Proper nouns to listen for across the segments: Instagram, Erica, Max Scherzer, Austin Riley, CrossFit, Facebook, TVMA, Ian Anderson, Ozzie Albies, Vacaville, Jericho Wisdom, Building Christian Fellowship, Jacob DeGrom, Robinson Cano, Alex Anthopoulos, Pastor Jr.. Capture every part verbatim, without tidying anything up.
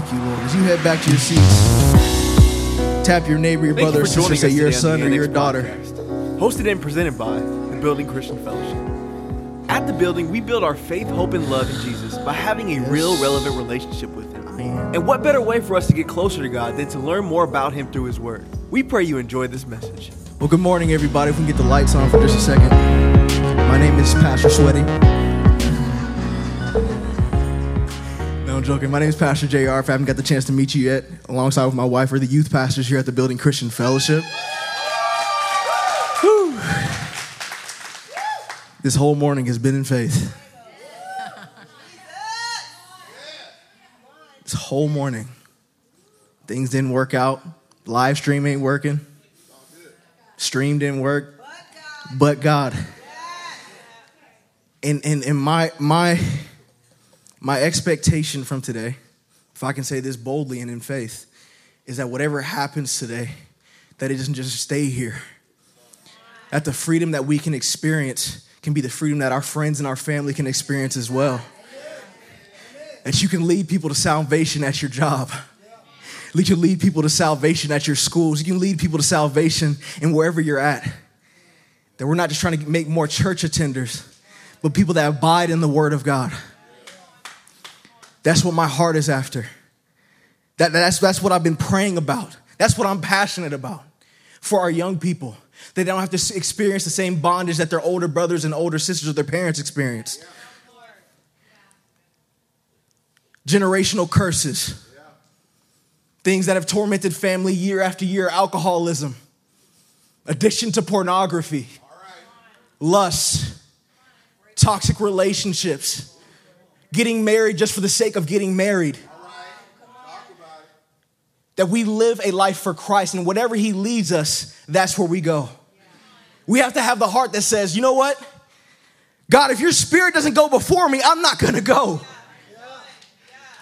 Thank you, Lord. As you head back to your seats, tap your neighbor, your brother, or sister, say you're a son or you're a daughter. Hosted and presented by the Building Christian Fellowship. At the Building, we build our faith, hope, and love in Jesus by having a real, relevant relationship with Him. And what better way for us to get closer to God than to learn more about Him through His Word? We pray you enjoyed this message. Well, good morning, everybody. If we can get the lights on for just a second. My name is Pastor Sweaty. No, I'm joking. My name is Pastor J R. If I haven't got the chance to meet you yet, alongside with my wife, we're the youth pastors here at the Building Christian Fellowship. Whew. This whole morning has been in faith. This whole morning. Things didn't work out. Live stream ain't working. Stream didn't work. But God. And and and my my my expectation from today, if I can say this boldly and in faith, is that whatever happens today, that it doesn't just stay here. That the freedom that we can experience can be the freedom that our friends and our family can experience as well. That you can lead people to salvation at your job. You can lead people to salvation at your schools. You can lead people to salvation in wherever you're at. That we're not just trying to make more church attenders, but people that abide in the Word of God. That's what my heart is after. That, that's, that's what I've been praying about. That's what I'm passionate about for our young people. They don't have to experience the same bondage that their older brothers and older sisters or their parents experienced. Generational curses. Things that have tormented family year after year. Alcoholism, addiction to pornography, lust, toxic relationships, getting married just for the sake of getting married. That we live a life for Christ, and whatever He leads us, that's where we go. We have to have the heart that says, you know what? God, if your Spirit doesn't go before me, I'm not going to go.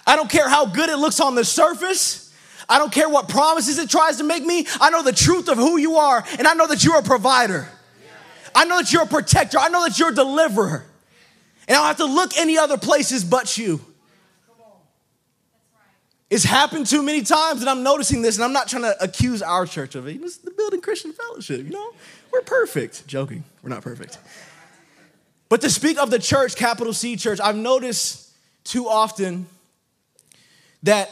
I don't care how good it looks on the surface. I don't care what promises it tries to make me. I know the truth of who you are, and I know that you're a provider. I know that you're a protector. I know that you're a deliverer. And I don't have to look any other places but you. It's happened too many times, and I'm noticing this, and I'm not trying to accuse our church of it. It's the Building Christian Fellowship, you know? We're perfect. Joking. We're not perfect. But to speak of the church, capital C church, I've noticed too often that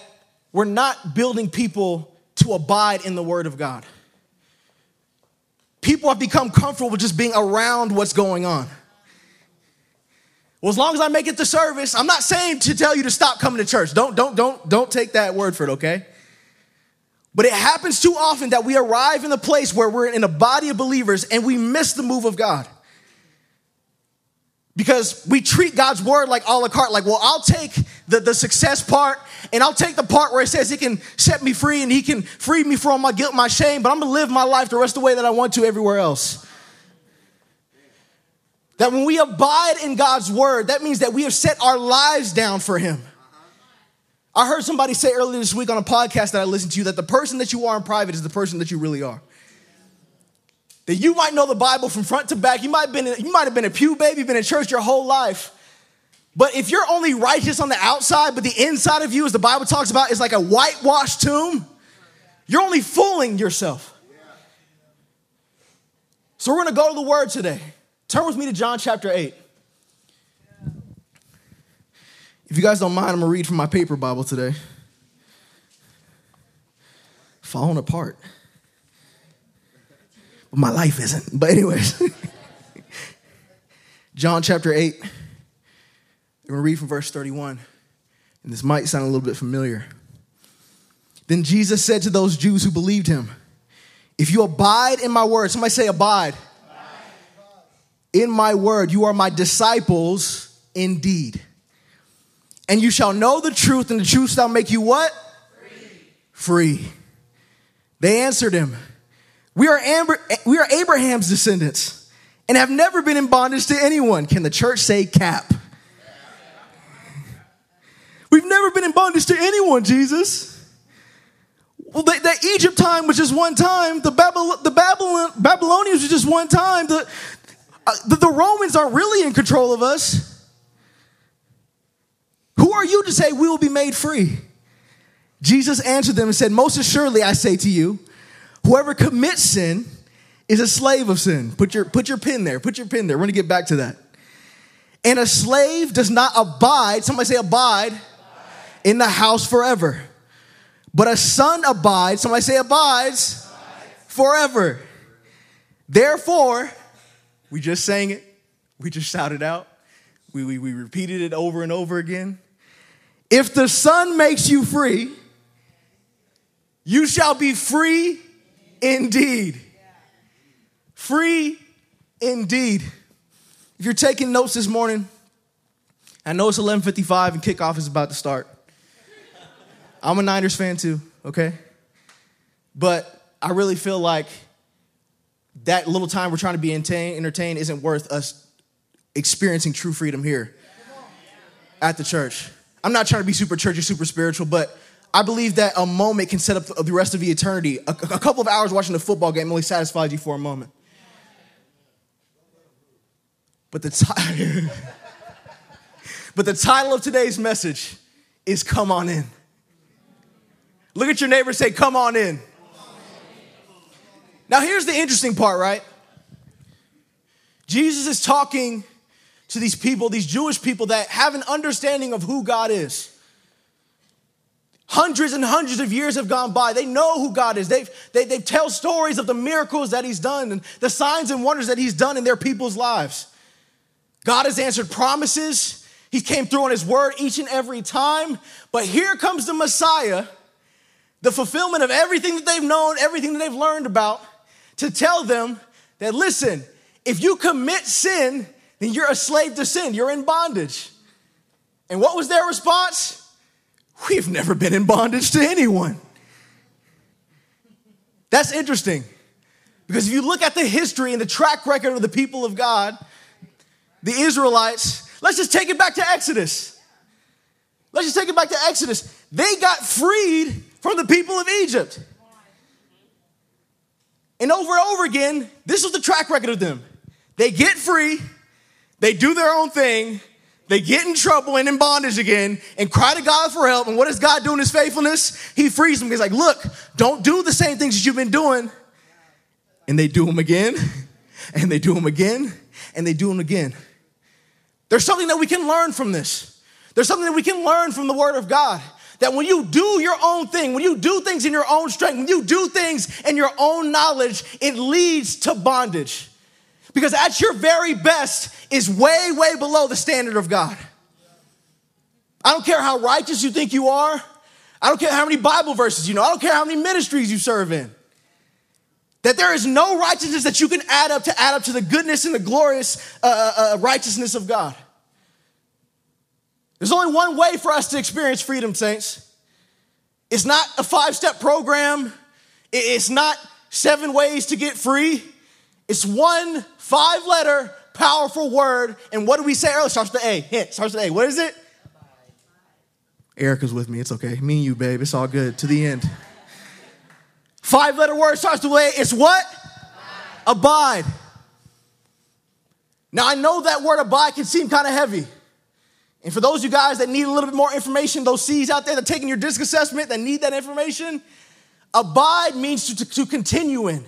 we're not building people to abide in the Word of God. People have become comfortable with just being around what's going on. Well, as long as I make it to service, I'm not saying to tell you to stop coming to church. Don't, don't, don't, don't take that word for it, okay? But it happens too often that we arrive in a place where we're in a body of believers and we miss the move of God. Because we treat God's word like a la carte, like, well, I'll take the, the success part, and I'll take the part where it says He can set me free and He can free me from my guilt, my shame, but I'm gonna live my life the rest of the way that I want to everywhere else. That when we abide in God's word, that means that we have set our lives down for Him. I heard somebody say earlier this week on a podcast that I listened to that the person that you are in private is the person that you really are. That you might know the Bible from front to back. You might have been, you might have been a pew baby, been in church your whole life. But if you're only righteous on the outside, but the inside of you, as the Bible talks about, is like a whitewashed tomb, you're only fooling yourself. So we're going to go to the Word today. Turn with me to John chapter eight. If you guys don't mind, I'm going to read from my paper Bible today. Falling apart. My life isn't. But anyways, John chapter eight, we're going to read from verse thirty-one. And this might sound a little bit familiar. Then Jesus said to those Jews who believed Him, if you abide in my word, somebody say abide. Abide. In my word, you are my disciples indeed. And you shall know the truth, and the truth shall make you what? Free. Free. They answered Him, We are, Amber, we are Abraham's descendants and have never been in bondage to anyone. Can the church say cap? We've never been in bondage to anyone, Jesus. Well, that, that Egypt time was just one time. The, Babylon, the Babylon, Babylonians was just one time. The, uh, the, the Romans aren't really in control of us. Who are you to say we will be made free? Jesus answered them and said, most assuredly, I say to you, whoever commits sin is a slave of sin. Put your, put your pin there. Put your pin there. We're going to get back to that. And a slave does not abide, somebody say abide, abide, in the house forever. But a son abides, somebody say abides, abides, forever. Therefore, we just sang it. We just shouted out. We, we, we repeated it over and over again. If the Son makes you free, you shall be free indeed. Free indeed. If you're taking notes this morning, I know it's eleven fifty-five and kickoff is about to start. I'm a Niners fan too, okay? But I really feel like that little time we're trying to be entertained isn't worth us experiencing true freedom here at the church. I'm not trying to be super churchy, super spiritual, but I believe that a moment can set up the rest of the eternity. A, a couple of hours watching a football game only satisfies you for a moment. But the, t- but the title of today's message is Come On In. Look at your neighbor and say, come on in. Now, here's the interesting part, right? Jesus is talking to these people, these Jewish people that have an understanding of who God is. Hundreds and hundreds of years have gone by. They know who God is. They've, they they tell stories of the miracles that he's done and the signs and wonders that he's done in their people's lives. God has answered promises. He came through on his word each and every time. But here comes the Messiah, the fulfillment of everything that they've known, everything that they've learned about, to tell them that, listen, if you commit sin, then you're a slave to sin. You're in bondage. And what was their response? We've never been in bondage to anyone. That's interesting. Because if you look at the history and the track record of the people of God, the Israelites, let's just take it back to Exodus. Let's just take it back to Exodus. They got freed from the people of Egypt. And over and over again, this was the track record of them. They get free. They do their own thing. They get in trouble and in bondage again and cry to God for help. And what does God do in his faithfulness? He frees them. He's like, look, don't do the same things that you've been doing. And they do them again, and they do them again, and they do them again. There's something that we can learn from this. There's something that we can learn from the word of God. That when you do your own thing, when you do things in your own strength, when you do things in your own knowledge, it leads to bondage. Because at your very best is way, way below the standard of God. I don't care how righteous you think you are. I don't care how many Bible verses you know. I don't care how many ministries you serve in. That there is no righteousness that you can add up to add up to the goodness and the glorious uh, uh, righteousness of God. There's only one way for us to experience freedom, saints. It's not a five-step program. It's not seven ways to get free. It's one five-letter powerful word. And what did we say earlier? Starts with the A. Hint. Starts with the A. What is it? Erica's with me. It's okay. Me and you, babe. It's all good. To the end. Five-letter word starts with the A. It's what? Abide. Abide. Now, I know that word abide can seem kind of heavy. And for those of you guys that need a little bit more information, those C's out there that are taking your disc assessment that need that information, abide means to, to, to continue in.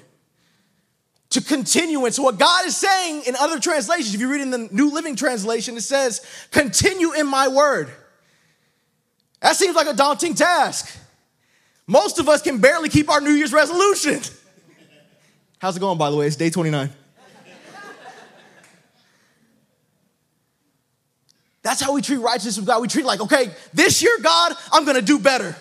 To continue in. So what God is saying in other translations, if you read in the New Living Translation, it says, continue in my word. That seems like a daunting task. Most of us can barely keep our New Year's resolution. How's it going, by the way? It's day twenty-nine. That's how we treat righteousness with God. We treat like, okay, this year, God, I'm going to do better.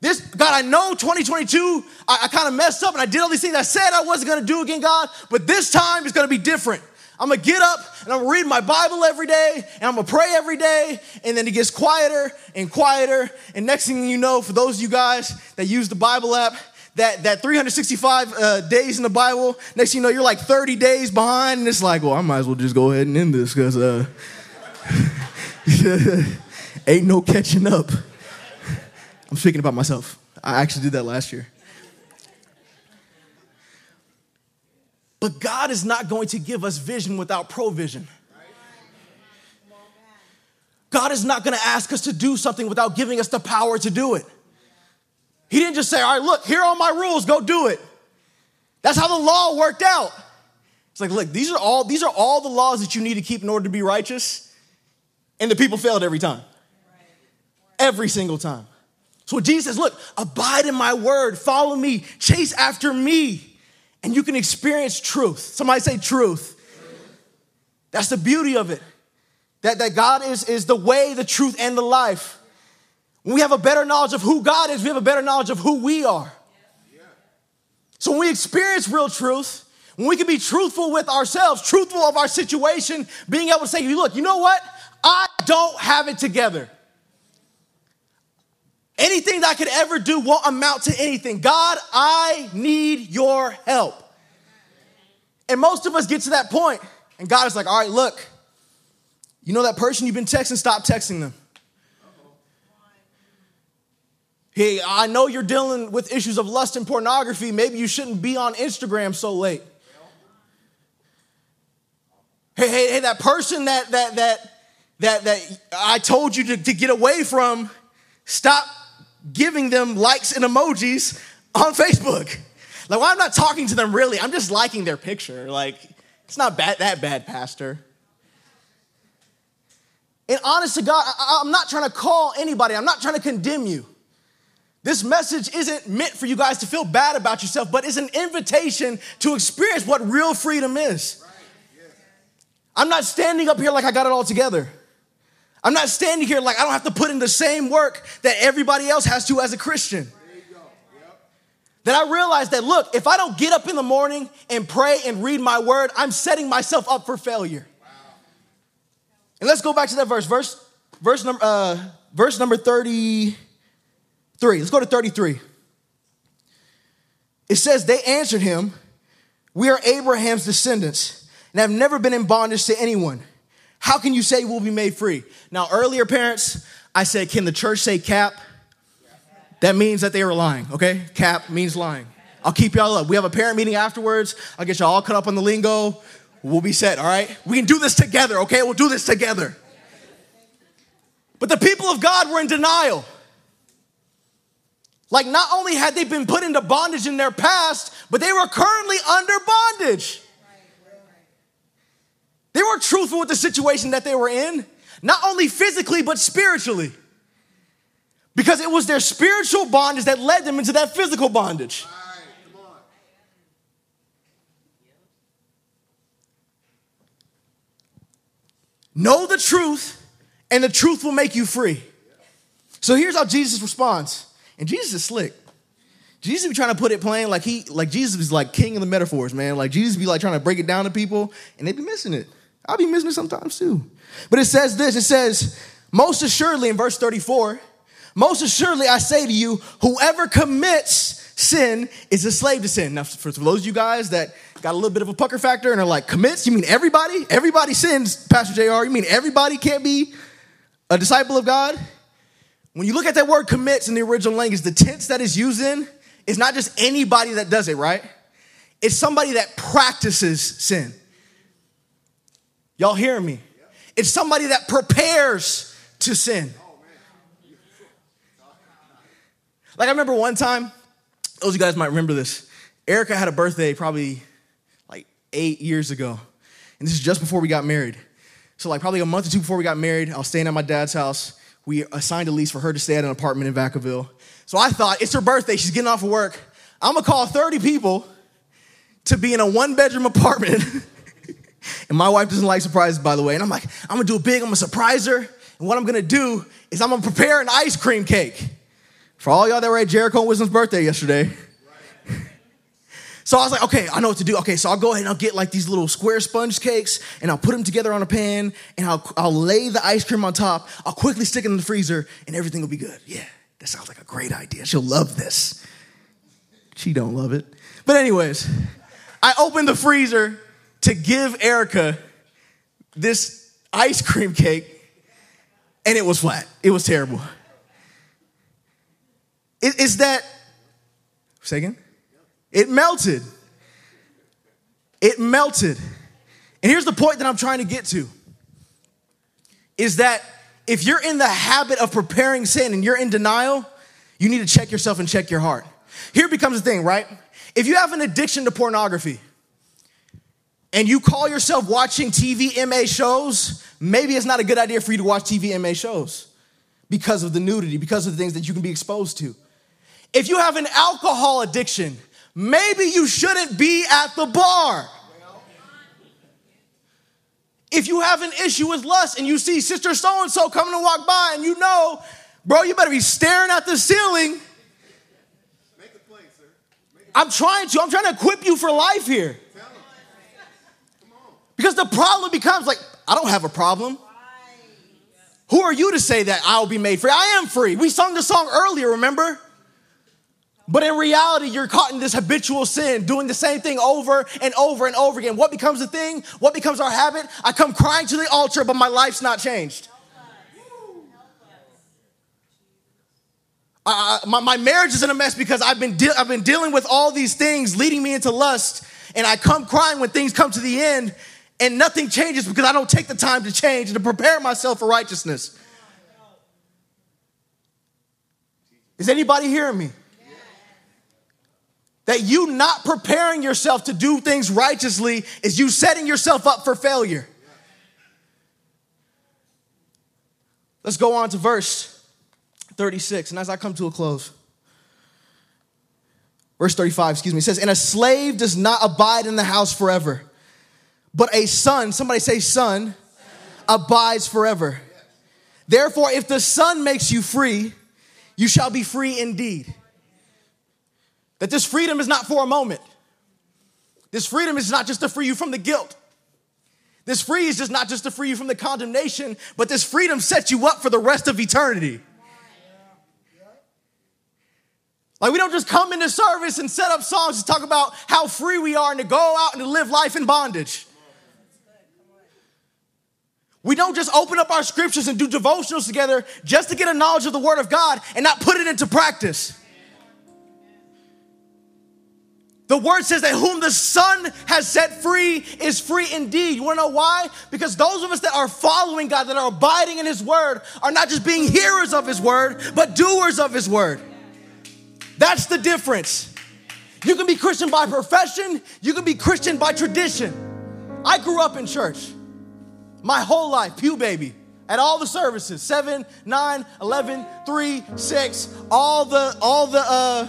This, God, I know twenty twenty-two, I, I kind of messed up and I did all these things I said I wasn't going to do again, God, but this time it's going to be different. I'm going to get up and I'm going to read my Bible every day and I'm going to pray every day, and then it gets quieter and quieter, and next thing you know, for those of you guys that use the Bible app, that, that three hundred sixty-five uh, days in the Bible, next thing you know, you're like thirty days behind, and it's like, well, I might as well just go ahead and end this because uh, ain't no catching up. I'm speaking about myself. I actually did that last year. But God is not going to give us vision without provision. God is not going to ask us to do something without giving us the power to do it. He didn't just say, all right, look, here are all my rules, go do it. That's how the law worked out. It's like, look, these are all, these are all the laws that you need to keep in order to be righteous. And the people failed every time. Every single time. So Jesus says, look, abide in my word, follow me, chase after me, and you can experience truth. Somebody say truth. Truth. That's the beauty of it. That, that God is, is the way, the truth, and the life. When we have a better knowledge of who God is, we have a better knowledge of who we are. Yeah. So when we experience real truth, when we can be truthful with ourselves, truthful of our situation, being able to say, look, you know what? I don't have it together. Anything that I could ever do won't amount to anything. God, I need your help. And most of us get to that point, and God is like, all right, look, you know that person you've been texting, stop texting them. Hey, I know you're dealing with issues of lust and pornography. Maybe you shouldn't be on Instagram so late. Hey, hey, hey, that person that that that that that I told you to, to get away from, stop giving them likes and emojis on Facebook. Like, well, I'm not talking to them really. I'm just liking their picture. Like, it's not bad, that bad, Pastor. And honest to God, I, I'm not trying to call anybody. I'm not trying to condemn you. This message isn't meant for you guys to feel bad about yourself, but it's an invitation to experience what real freedom is. Right. Yeah. I'm not standing up here like I got it all together. I'm not standing here like I don't have to put in the same work that everybody else has to as a Christian. Yep. That I realized that, look, if I don't get up in the morning and pray and read my word, I'm setting myself up for failure. Wow. And let's go back to that verse, verse, verse number, uh, verse number thirty-three. Let's go to thirty-three. It says, they answered him, we are Abraham's descendants and have never been in bondage to anyone. How can you say we'll be made free? Now, earlier, parents, I said, can the church say cap? That means that they were lying, okay? Cap means lying. I'll keep y'all up. We have a parent meeting afterwards. I'll get y'all all caught up on the lingo. We'll be set, all right? We can do this together, okay? We'll do this together. But the people of God were in denial. Like, not only had they been put into bondage in their past, but they were currently under bondage. They weren't truthful with the situation that they were in, not only physically, but spiritually. Because it was their spiritual bondage that led them into that physical bondage. All right, come on. Know the truth, and the truth will make you free. So here's how Jesus responds. And Jesus is slick. Jesus be trying to put it plain, like he, like Jesus is like king of the metaphors, man. Like Jesus be like trying to break it down to people, and they be missing it. I'll be missing it sometimes too. But it says this, it says, most assuredly in verse thirty-four, most assuredly I say to you, whoever commits sin is a slave to sin. Now for those of you guys that got a little bit of a pucker factor and are like, commits? You mean everybody? Everybody sins, Pastor J R. You mean everybody can't be a disciple of God? When you look at that word commits in the original language, the tense that is used in, it's not just anybody that does it, right? It's somebody that practices sin. Y'all hearing me? It's somebody that prepares to sin. Like I remember one time, those of you guys might remember this. Erica had a birthday probably like eight years ago. And this is just before we got married. So like probably a month or two before we got married, I was staying at my dad's house. We assigned a lease for her to stay at an apartment in Vacaville. So I thought, it's her birthday. She's getting off of work. I'm going to call thirty people to be in a one-bedroom apartment. And my wife doesn't like surprises, by the way. And I'm like, I'm going to do it big. I'm going to surprise her. And what I'm going to do is I'm going to prepare an ice cream cake. For all y'all that were at Jericho Wisdom's birthday yesterday. So I was like, okay, I know what to do. Okay, so I'll go ahead and I'll get like these little square sponge cakes and I'll put them together on a pan and I'll, I'll lay the ice cream on top. I'll quickly stick it in the freezer and everything will be good. Yeah. That sounds like a great idea. She'll love this. She don't love it. But anyways, I opened the freezer to give Erica this ice cream cake, and it was flat. It was terrible. It, it's that, say again? It melted. It melted. And here's the point that I'm trying to get to, is that if you're in the habit of preparing sin and you're in denial, You need to check yourself and check your heart. Here becomes the thing, right? If you have an addiction to pornography and you call yourself watching T V M A shows, maybe it's not a good idea for you to watch T V M A shows because of the nudity, because of the things that you can be exposed to. If you have an alcohol addiction, maybe you shouldn't be at the bar. If you have an issue with lust and you see sister so-and-so coming to walk by and you know, bro, you better be staring at the ceiling. Make a play, sir. Make a play. I'm trying to. I'm trying to equip you for life here. Tell him. Come on. Because the problem becomes like, I don't have a problem. Who are you to say that I'll be made free? I am free. We sung the song earlier, remember? But in reality, you're caught in this habitual sin, doing the same thing over and over and over again. What becomes the thing? What becomes our habit? I come crying to the altar, but my life's not changed. I, my, my marriage is in a mess because I've been de- I've been dealing with all these things leading me into lust, and I come crying when things come to the end, and nothing changes because I don't take the time to change and to prepare myself for righteousness. Is anybody hearing me? That you not preparing yourself to do things righteously is you setting yourself up for failure. Let's go on to verse thirty-six. And as I come to a close, verse thirty-five, excuse me, it says, and a slave does not abide in the house forever, but a son, somebody say son, abides forever. Therefore, if the son makes you free, you shall be free indeed. That this freedom is not for a moment. This freedom is not just to free you from the guilt. This free is just not just to free you from the condemnation, but this freedom sets you up for the rest of eternity. Like, we don't just come into service and set up songs to talk about how free we are and to go out and to live life in bondage. We don't just open up our scriptures and do devotionals together just to get a knowledge of the Word of God and not put it into practice. The word says that whom the Son has set free is free indeed. You want to know why? Because those of us that are following God, that are abiding in His word, are not just being hearers of His word, but doers of His word. That's the difference. You can be Christian by profession. You can be Christian by tradition. I grew up in church my whole life, pew baby, at all the services, seven, nine, eleven, three, six, all the, all the, uh,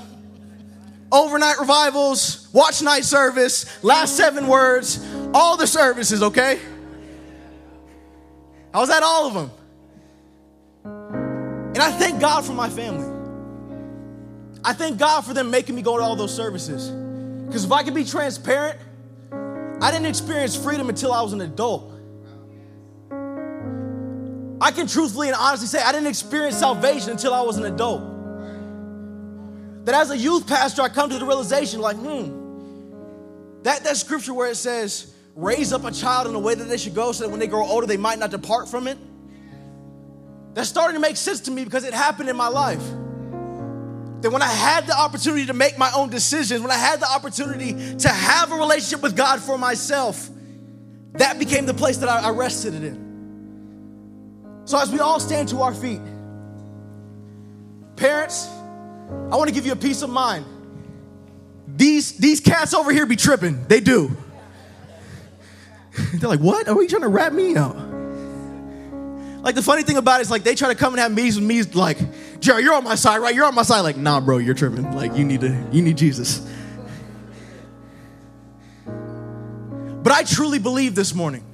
overnight revivals, watch night service, last seven words, all the services, okay? I was at all of them. And I thank God for my family. I thank God for them making me go to all those services. Because if I could be transparent, I didn't experience freedom until I was an adult. I can truthfully and honestly say I didn't experience salvation until I was an adult. That as a youth pastor, I come to the realization like, hmm, that, that scripture where it says, raise up a child in the way that they should go so that when they grow older, they might not depart from it. That's starting to make sense to me because it happened in my life. That when I had the opportunity to make my own decisions, when I had the opportunity to have a relationship with God for myself, that became the place that I, I rested it in. So as we all stand to our feet, parents, I want to give you a peace of mind. These, these cats over here be tripping. They do. They're like, what? Are you trying to rat me out? Like, the funny thing about it is, like, they try to come and have meetings with me, like, Jerry, you're on my side, right? You're on my side. Like, nah, bro, you're tripping. Like, you need to, you need Jesus. But I truly believe this morning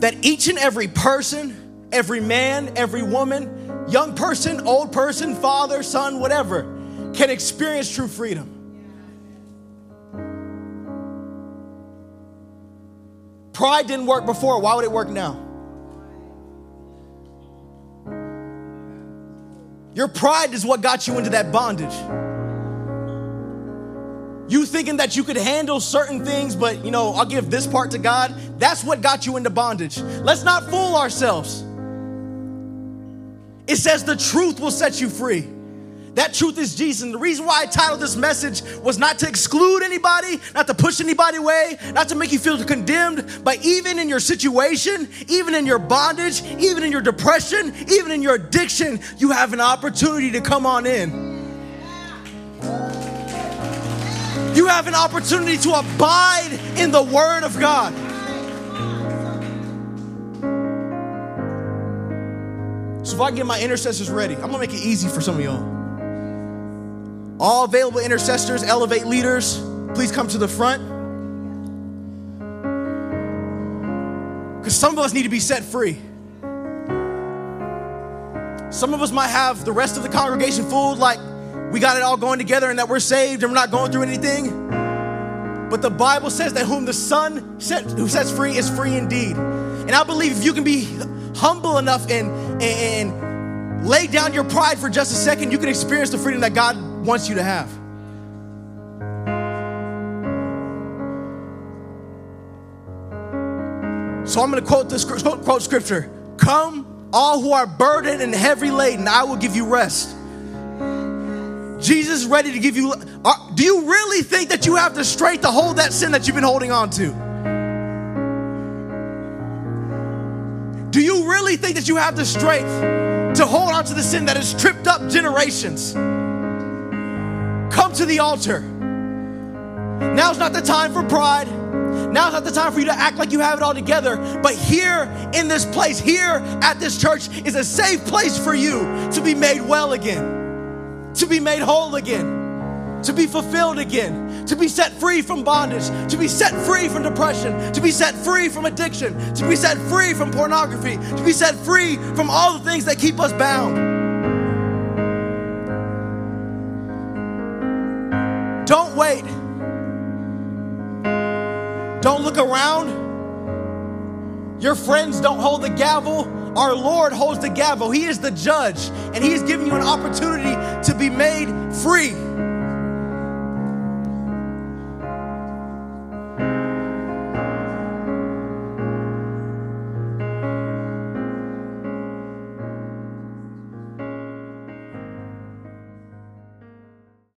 that each and every person, every man, every woman, young person, old person, father, son, whatever, can experience true freedom. Pride didn't work before. Why would it work now? Your pride is what got you into that bondage. You thinking that you could handle certain things, but, you know, I'll give this part to God. That's what got you into bondage. Let's not fool ourselves. It says the truth will set you free. That truth is Jesus. And the reason why I titled this message was not to exclude anybody, not to push anybody away, not to make you feel condemned, but even in your situation, even in your bondage, even in your depression, even in your addiction, you have an opportunity to come on in. You have an opportunity to abide in the Word of God. So if I can get my intercessors ready, I'm going to make it easy for some of y'all. All available intercessors, elevate leaders, please come to the front. Because some of us need to be set free. Some of us might have the rest of the congregation fooled like we got it all going together and that we're saved and we're not going through anything. But the Bible says that whom the Son set, who sets free is free indeed. And I believe if you can be humble enough and, and lay down your pride for just a second, you can experience the freedom that God wants you to have. So I'm going to quote this quote, quote scripture. Come, all who are burdened and heavy laden, I will give you rest. Jesus is ready to give you. Are, do you really think that you have the strength to hold that sin that you've been holding on to? Do you really think that you have the strength to hold on to the sin that has tripped up generations? Come to the altar. Now's not the time for pride. Now's not the time for you to act like you have it all together. But here in this place, here at this church, is a safe place for you to be made well again, to be made whole again, to be fulfilled again, to be set free from bondage, to be set free from depression, to be set free from addiction, to be set free from pornography, to be set free from all the things that keep us bound. Don't wait. Don't look around. Your friends don't hold the gavel. Our Lord holds the gavel. He is the judge, and He is giving you an opportunity to be made free.